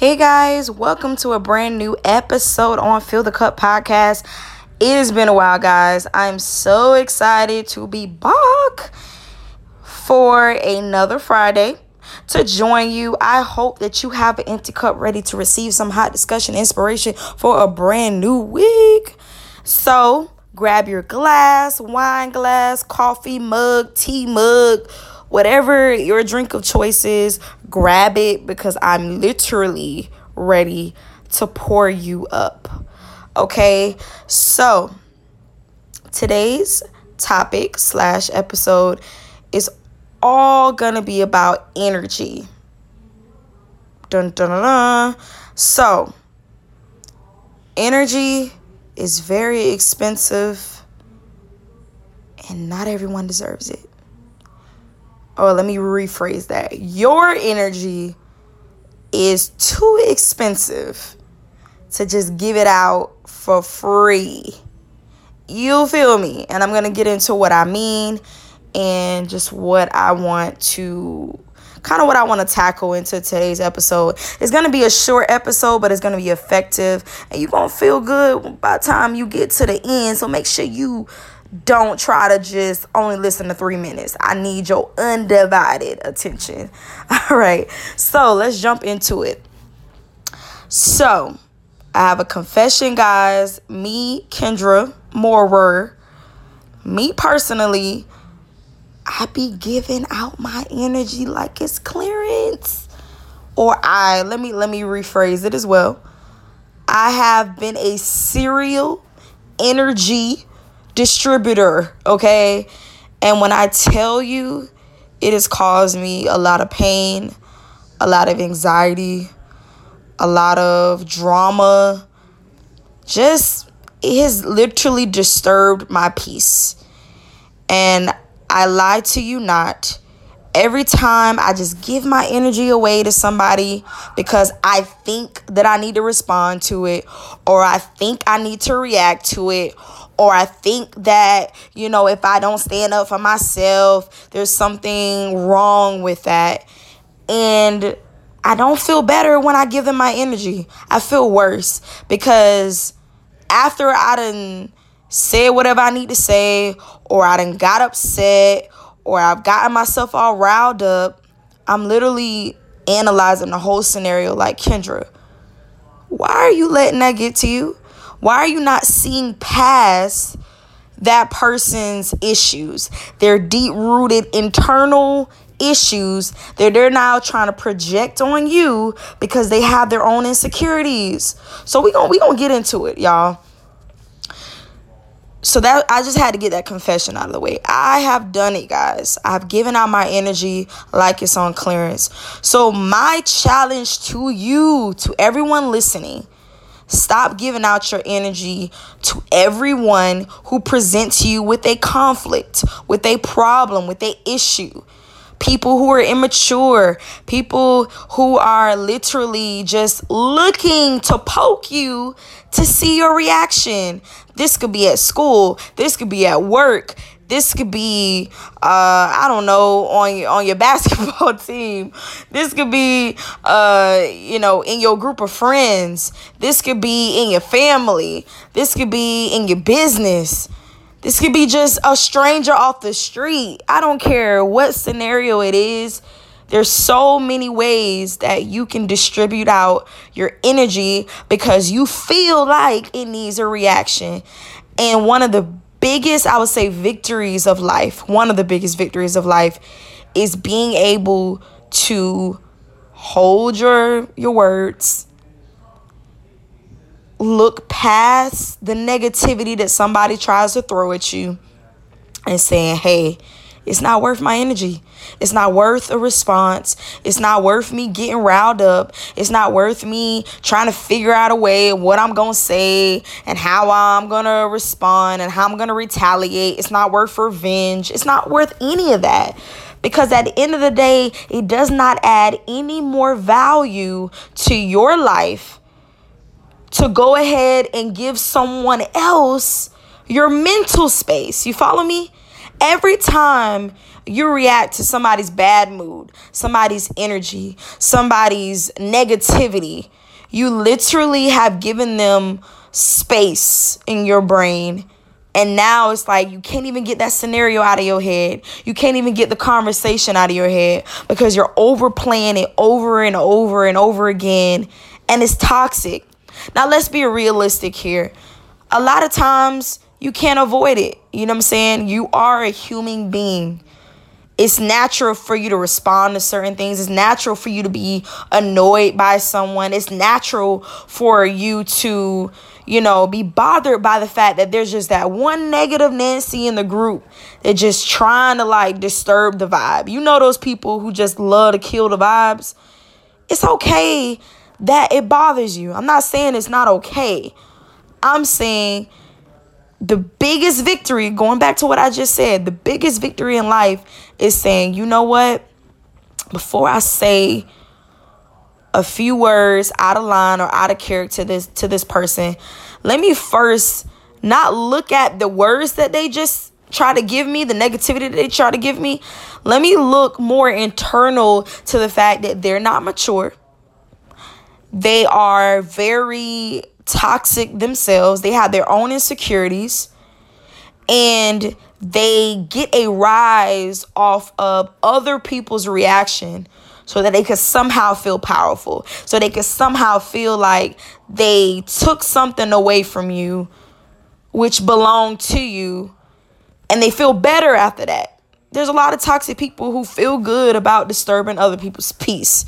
Hey guys, welcome to a brand new episode on Fill the Cup Podcast. It has been a while, guys. I'm so excited to be back for another Friday to join you. I hope that you have an empty cup ready to receive some hot discussion, inspiration for a brand new week. So grab your glass, wine glass, coffee mug, tea mug, whatever your drink of choice is, grab it because I'm literally ready to pour you up. Okay, so today's topic / episode is all gonna be about energy. Dun, dun, dun, dun. So energy is very expensive and not everyone deserves it. Or let me rephrase that. Your energy is too expensive to just give it out for free. You feel me? And I'm going to get into what I mean and just what I want to tackle into today's episode. It's going to be a short episode, but it's going to be effective. And you're going to feel good by the time you get to the end. So make sure you don't try to just only listen to 3 minutes. I need your undivided attention. All right, so let's jump into it. So I have a confession, guys. Me, Kendra Moore, me personally, I be giving out my energy like it's clearance. Or let me rephrase it as well. I have been a serial energy distributor, okay? And when I tell you, it has caused me a lot of pain, a lot of anxiety, a lot of drama. Just, it has literally disturbed my peace. And I lie to you not, every time I just give my energy away to somebody because I think that I need to respond to it, or I think I need to react to it, or I think that, you know, if I don't stand up for myself, there's something wrong with that. And I don't feel better when I give them my energy. I feel worse because after I done said whatever I need to say, or I done got upset, or I've gotten myself all riled up, I'm literally analyzing the whole scenario like, Kendra, why are you letting that get to you? Why are you not seeing past that person's issues, their deep-rooted internal issues that they're now trying to project on you because they have their own insecurities? So we gonna get into it, y'all. So that I just had to get that confession out of the way. I have done it, guys. I've given out my energy like it's on clearance. So my challenge to you, to everyone listening, stop giving out your energy to everyone who presents you with a conflict, with a problem, with an issue. People who are immature, people who are literally just looking to poke you to see your reaction. This could be at school. This could be at work. This could be, on your basketball team. This could be, in your group of friends. This could be in your family. This could be in your business. This could be just a stranger off the street. I don't care what scenario it is. There's so many ways that you can distribute out your energy because you feel like it needs a reaction. And one of the biggest, I would say, victories of life, one of the biggest victories of life is being able to hold your words, look past the negativity that somebody tries to throw at you and saying, hey, it's not worth my energy. It's not worth a response. It's not worth me getting riled up. It's not worth me trying to figure out a way what I'm going to say and how I'm going to respond and how I'm going to retaliate. It's not worth revenge. It's not worth any of that because at the end of the day, it does not add any more value to your life to go ahead and give someone else your mental space. You follow me? Every time you react to somebody's bad mood, somebody's energy, somebody's negativity, you literally have given them space in your brain. And now it's like you can't even get that scenario out of your head. You can't even get the conversation out of your head because you're overplaying it over and over and over again. And it's toxic. Now, let's be realistic here. A lot of times you can't avoid it. You know what I'm saying? You are a human being. It's natural for you to respond to certain things. It's natural for you to be annoyed by someone. It's natural for you to, you know, be bothered by the fact that there's just that one negative Nancy in the group that just trying to like disturb the vibe. You know, those people who just love to kill the vibes. It's okay that it bothers you. I'm not saying it's not okay. I'm saying the biggest victory, going back to what I just said, the biggest victory in life is saying, you know what? Before I say a few words out of line or out of character to this person, let me first not look at the words that they just try to give me, the negativity that they try to give me. Let me look more internal to the fact that they're not mature. They are very toxic themselves. They have their own insecurities and they get a rise off of other people's reaction so that they could somehow feel powerful, so they could somehow feel like they took something away from you which belonged to you, and they feel better after that. There's a lot of toxic people who feel good about disturbing other people's peace.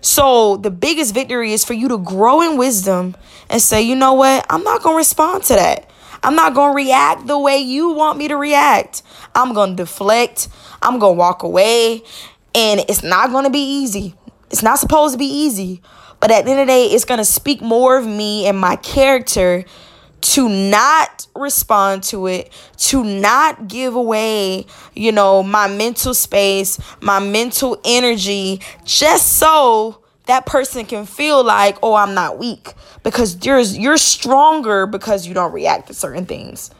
So the biggest victory is for you to grow in wisdom and say, you know what? I'm not going to respond to that. I'm not going to react the way you want me to react. I'm going to deflect. I'm going to walk away. And it's not going to be easy. It's not supposed to be easy. But at the end of the day, it's going to speak more of me and my character to not respond to it, to not give away, you know, my mental space, my mental energy, just so that person can feel like, oh, I'm not weak, because you're stronger because you don't react to certain things.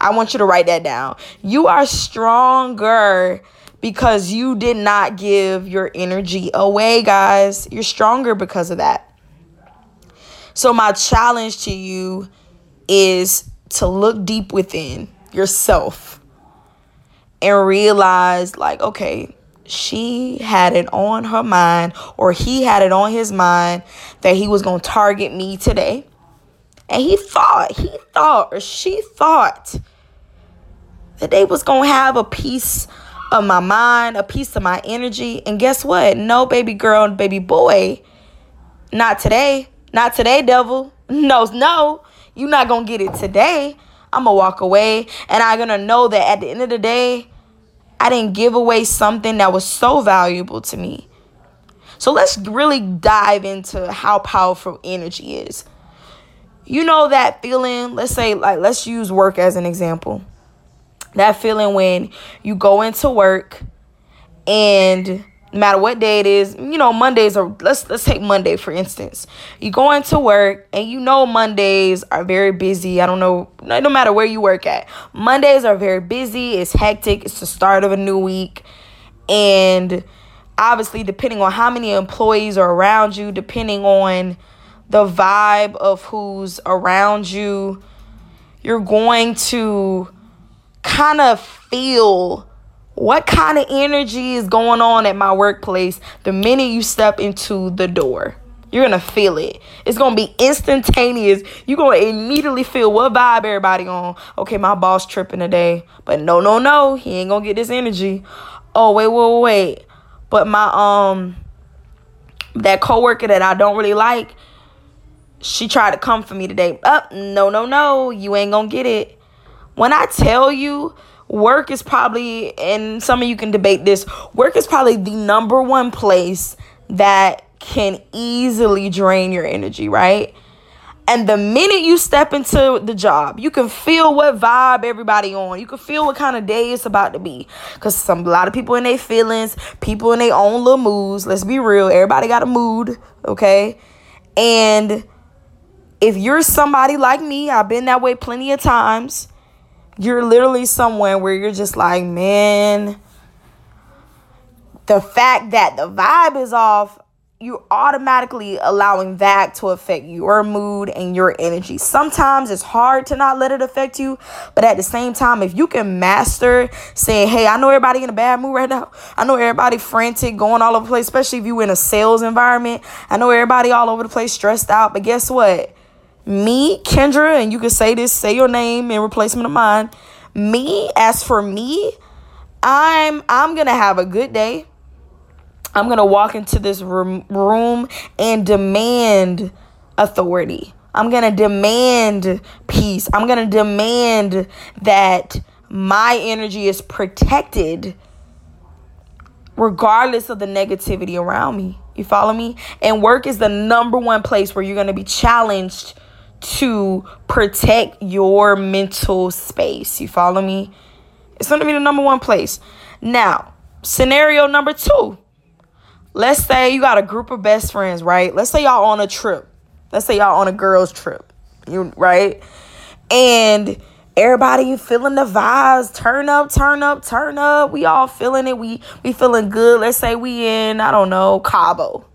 I want you to write that down. You are stronger because you did not give your energy away, guys. You're stronger because of that. So my challenge to you is to look deep within yourself and realize, like, okay, she had it on her mind, or he had it on his mind, that he was going to target me today. And he thought, or she thought that they was going to have a piece of my mind, a piece of my energy. And guess what? No, baby girl and baby boy, not today. Not today, devil. No. You're not going to get it today. I'm going to walk away. And I'm going to know that at the end of the day, I didn't give away something that was so valuable to me. So let's really dive into how powerful energy is. You know that feeling, let's use work as an example. That feeling when you go into work and no matter what day it is, you know, Mondays are, let's take Monday, for instance. You go into work and you know Mondays are very busy. I don't know, no matter where you work at. Mondays are very busy. It's hectic. It's the start of a new week. And obviously, depending on how many employees are around you, depending on the vibe of who's around you, you're going to kind of feel what kind of energy is going on at my workplace. The minute you step into the door, you're going to feel it. It's going to be instantaneous. You're going to immediately feel what vibe everybody on. Okay, my boss tripping today, but no. He ain't going to get this energy. Oh, wait. But my, that coworker that I don't really like, she tried to come for me today. No. You ain't going to get it. When I tell you, work is probably, and some of you can debate this, work is probably the number one place that can easily drain your energy, right? And the minute you step into the job, you can feel what vibe everybody on. You can feel what kind of day it's about to be. Because a lot of people in their feelings, people in their own little moods. Let's be real. Everybody got a mood, okay? And if you're somebody like me, I've been that way plenty of times. You're literally somewhere where you're just like, man, the fact that the vibe is off, you're automatically allowing that to affect your mood and your energy. Sometimes it's hard to not let it affect you, but at the same time, if you can master saying, hey, I know everybody in a bad mood right now. I know everybody frantic, going all over the place, especially if you're in a sales environment. I know everybody all over the place, stressed out, but guess what? Me, Kendra, and you can say this, say your name in replacement of mine. Me, as for me, I'm going to have a good day. I'm going to walk into this room and demand authority. I'm going to demand peace. I'm going to demand that my energy is protected regardless of the negativity around me. You follow me? And work is the number one place where you're going to be challenged to protect your mental space. You follow me? It's going to be the number one place. Now, scenario number two. Let's say you got a group of best friends, right? Let's say y'all on a trip. Let's say y'all on a girls' trip, right? And everybody feeling the vibes. Turn up, turn up, turn up. We all feeling it. We feeling good. Let's say we in, I don't know, Cabo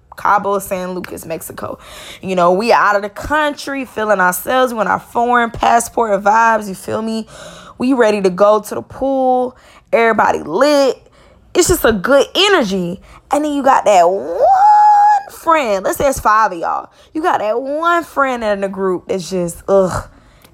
San Lucas, Mexico. You know, we out of the country, feeling ourselves. We on our foreign passport of vibes. You feel me? We ready to go to the pool. Everybody lit. It's just a good energy. And then you got that one friend. Let's say it's five of y'all. You got that one friend in the group that's just,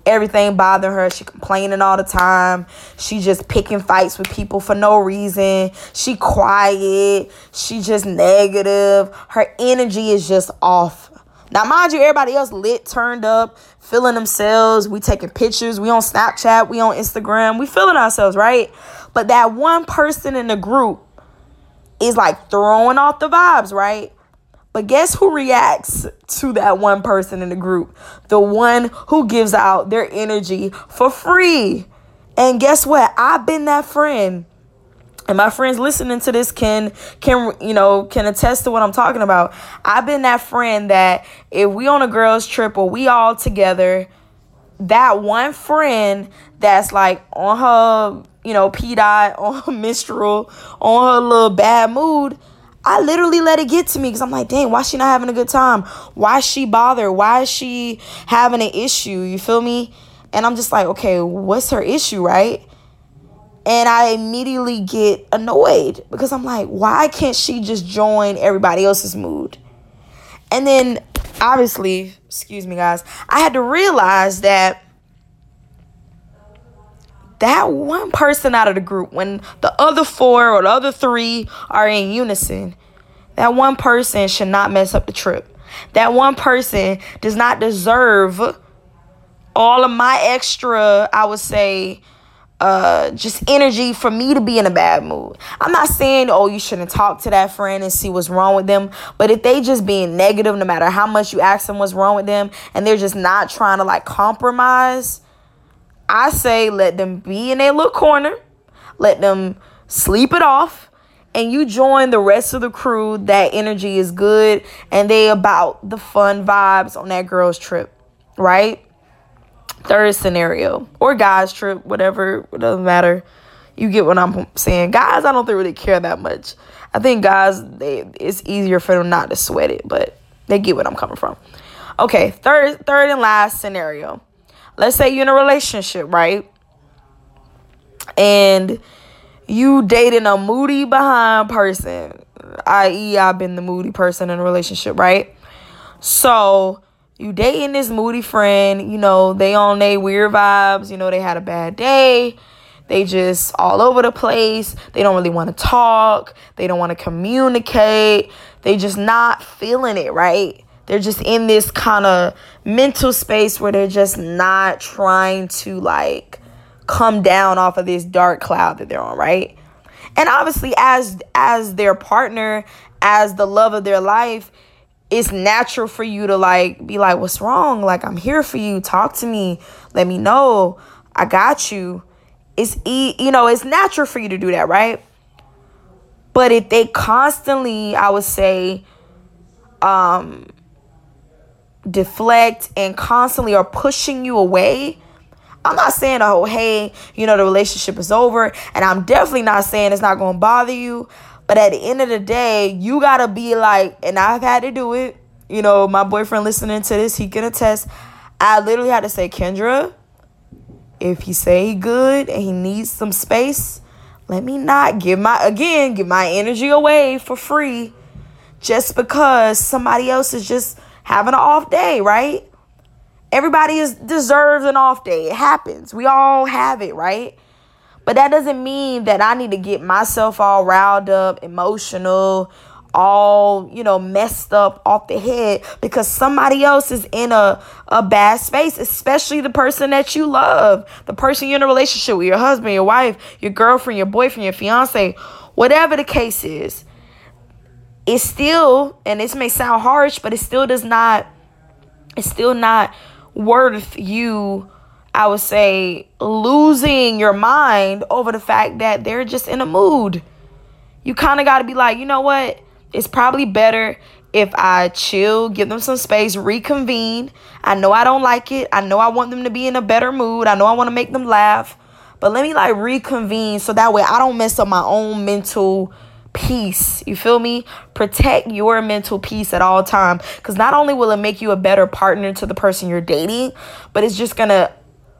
everything bothering her. She complaining all the time. She just picking fights with people for no reason. She quiet. She just negative. Her energy is just off. Now, mind you, everybody else lit, turned up, feeling themselves. We taking pictures. We on Snapchat. We on Instagram. We feeling ourselves, right? But that one person in the group is like throwing off the vibes, right? But guess who reacts to that one person in the group? The one who gives out their energy for free. And guess what? I've been that friend. And my friends listening to this can attest to what I'm talking about. I've been that friend that if we on a girls trip or we all together, that one friend that's like on her, P-Dot, on her Mistral, on her little bad mood, I literally let it get to me because I'm like, dang, why is she not having a good time? Why is she bothered? Why is she having an issue? You feel me? And I'm just like, okay, what's her issue, right? And I immediately get annoyed because I'm like, why can't she just join everybody else's mood? And then obviously, excuse me guys, I had to realize that one person out of the group, when the other four or the other three are in unison, that one person should not mess up the trip. That one person does not deserve all of my extra, I would say, just energy for me to be in a bad mood. I'm not saying, you shouldn't talk to that friend and see what's wrong with them. But if they just being negative, no matter how much you ask them what's wrong with them, and they're just not trying to compromise, I say let them be in their little corner. Let them sleep it off. And you join the rest of the crew. That energy is good. And they about the fun vibes on that girl's trip, right? Third scenario, or guys trip, whatever, it doesn't matter. You get what I'm saying. Guys, I don't think really care that much. I think guys, it's easier for them not to sweat it, but they get what I'm coming from. Okay, third and last scenario. Let's say you're in a relationship, right? And you dating a moody behind person, i.e. I've been the moody person in a relationship, right? So you dating this moody friend, they on they weird vibes, they had a bad day. They just all over the place. They don't really want to talk. They don't want to communicate. They just not feeling it, right? They're just in this kind of mental space where they're just not trying to come down off of this dark cloud that they're on, right? And obviously as their partner, as the love of their life, it's natural for you to be like, what's wrong? I'm here for you. Talk to me. Let me know. I got you. It's natural for you to do that, right? But if they constantly, I would say, deflect and constantly are pushing you away, I'm not saying, the relationship is over. And I'm definitely not saying it's not going to bother you. But at the end of the day, you got to be like, and I've had to do it. You know, my boyfriend listening to this, he can attest. I literally had to say, Kendra, if he say he good and he needs some space, let me not give my energy away for free just because somebody else is just having an off day, right? Everybody deserves an off day. It happens. We all have it, right? But that doesn't mean that I need to get myself all riled up, emotional, all, you know, messed up off the head because somebody else is in a bad space, especially the person that you love, the person you're in a relationship with, your husband, your wife, your girlfriend, your boyfriend, your fiance, whatever the case is. It's still, and this may sound harsh, but it's still not worth you, I would say, losing your mind over the fact that they're just in a mood. You kind of got to be like, you know what? It's probably better if I chill, give them some space, reconvene. I know I don't like it. I know I want them to be in a better mood. I know I want to make them laugh. But let me like reconvene so that way I don't mess up my own mental peace. You feel me? Protect your mental peace at all times, because not only will it make you a better partner to the person you're dating, but it's just going to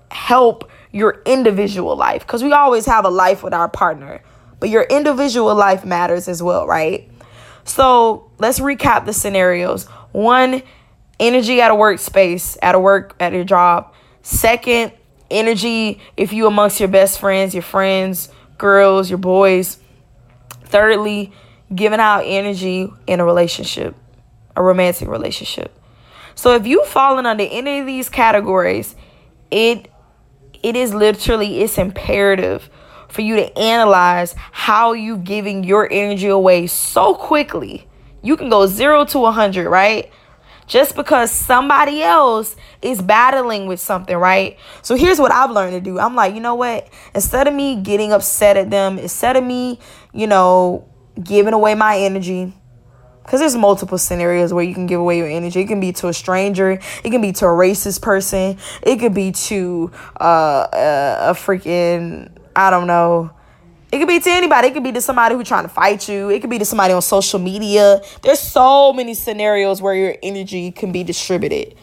help your individual life, because we always have a life with our partner, but your individual life matters as well, right? So let's recap the scenarios. 1, energy at a workspace, at your job. 2, energy if you amongst your best friends, your friends, girls, your boys. 3, giving out energy in a relationship, a romantic relationship. So if you've fallen under any of these categories, it's imperative for you to analyze how you're giving your energy away so quickly. You can go 0 to 100, right? Just because somebody else is battling with something, right? So here's what I've learned to do. I'm like, you know what? Instead of me getting upset at them, instead of me, you know, giving away my energy, because there's multiple scenarios where you can give away your energy. It can be to a stranger. It can be to a racist person. It could be to a freaking, I don't know. It could be to anybody. It could be to somebody who's trying to fight you. It could be to somebody on social media. There's so many scenarios where your energy can be distributed.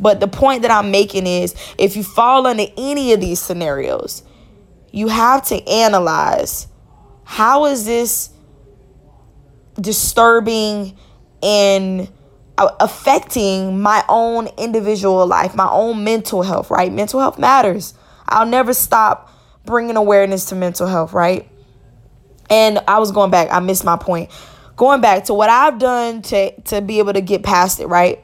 But the point that I'm making is, if you fall under any of these scenarios, you have to analyze, how is this disturbing and affecting my own individual life, my own mental health, right? Mental health matters. I'll never stop bringing awareness to mental health, right? And I was going back. I missed my point. Going back to what I've done to be able to get past it, right?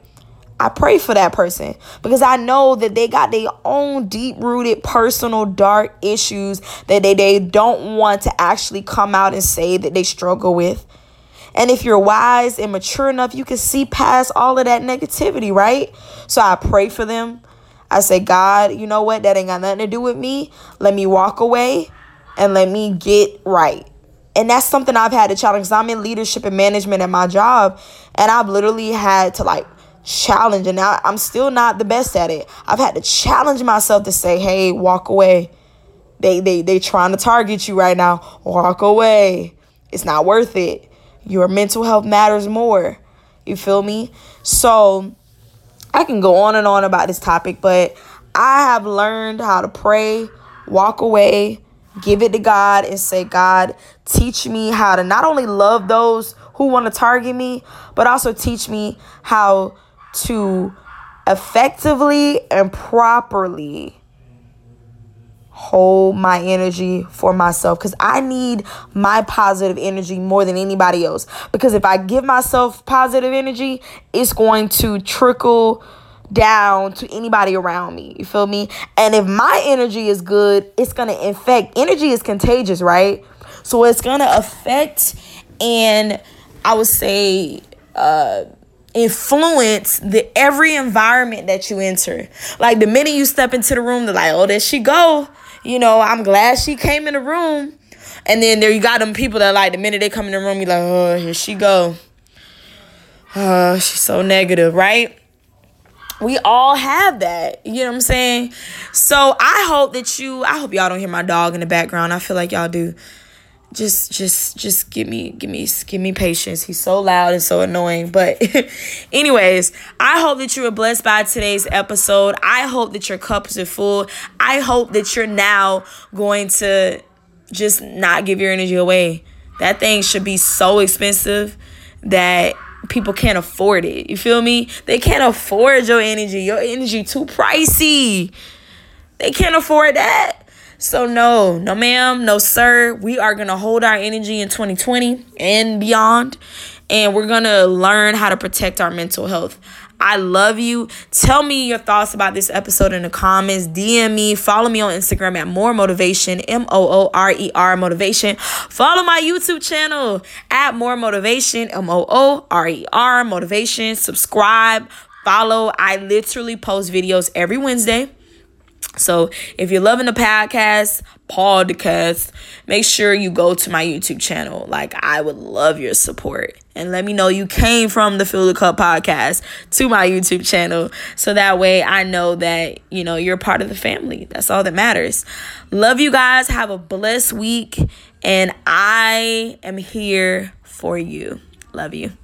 I pray for that person, because I know that they got their own deep-rooted personal dark issues that they don't want to actually come out and say that they struggle with. And if you're wise and mature enough, you can see past all of that negativity, right? So I pray for them. I say, God, you know what? That ain't got nothing to do with me. Let me walk away and let me get right. And that's something I've had to challenge, because I'm in leadership and management at my job, and I've literally had to like challenge. And now I'm still not the best at it. I've had to challenge myself to say, hey, walk away. They trying to target you right now. Walk away. It's not worth it. Your mental health matters more. You feel me? So I can go on and on about this topic, but I have learned how to pray, walk away, give it to God, and say, God, teach me how to not only love those who want to target me, but also teach me how to effectively and properly hold my energy for myself, because I need my positive energy more than anybody else. Because if I give myself positive energy, it's going to trickle down to anybody around me. You feel me? And if my energy is good, it's going to affect. Energy is contagious, right? So it's going to affect and I would say influence every environment that you enter. Like the minute you step into the room, they're like, oh, there she go. You know, I'm glad she came in the room. And then there you got them people that like the minute they come in the room, you're like, oh, here she go. Oh, she's so negative, right? We all have that. You know what I'm saying? So I hope y'all don't hear my dog in the background. I feel like y'all do. just give me patience. He's so loud and so annoying. But anyways, I hope that you were blessed by today's episode. I hope that your cups are full. I hope that you're now going to just not give your energy away. That thing should be so expensive that people can't afford it. You feel me? They can't afford your energy. Your energy too pricey. They can't afford that. So no ma'am, no sir. We are going to hold our energy in 2020 and beyond. And we're going to learn how to protect our mental health. I love you. Tell me your thoughts about this episode in the comments. DM me. Follow me on Instagram at More Motivation, MOORER Motivation. Follow my YouTube channel at More Motivation, MOORER Motivation. Subscribe, follow. I literally post videos every Wednesday. So if you're loving the podcast, make sure you go to my YouTube channel. Like, I would love your support. And let me know you came from the Fill the Cup podcast to my YouTube channel. So that way I know that, you know, you're part of the family. That's all that matters. Love you guys. Have a blessed week. And I am here for you. Love you.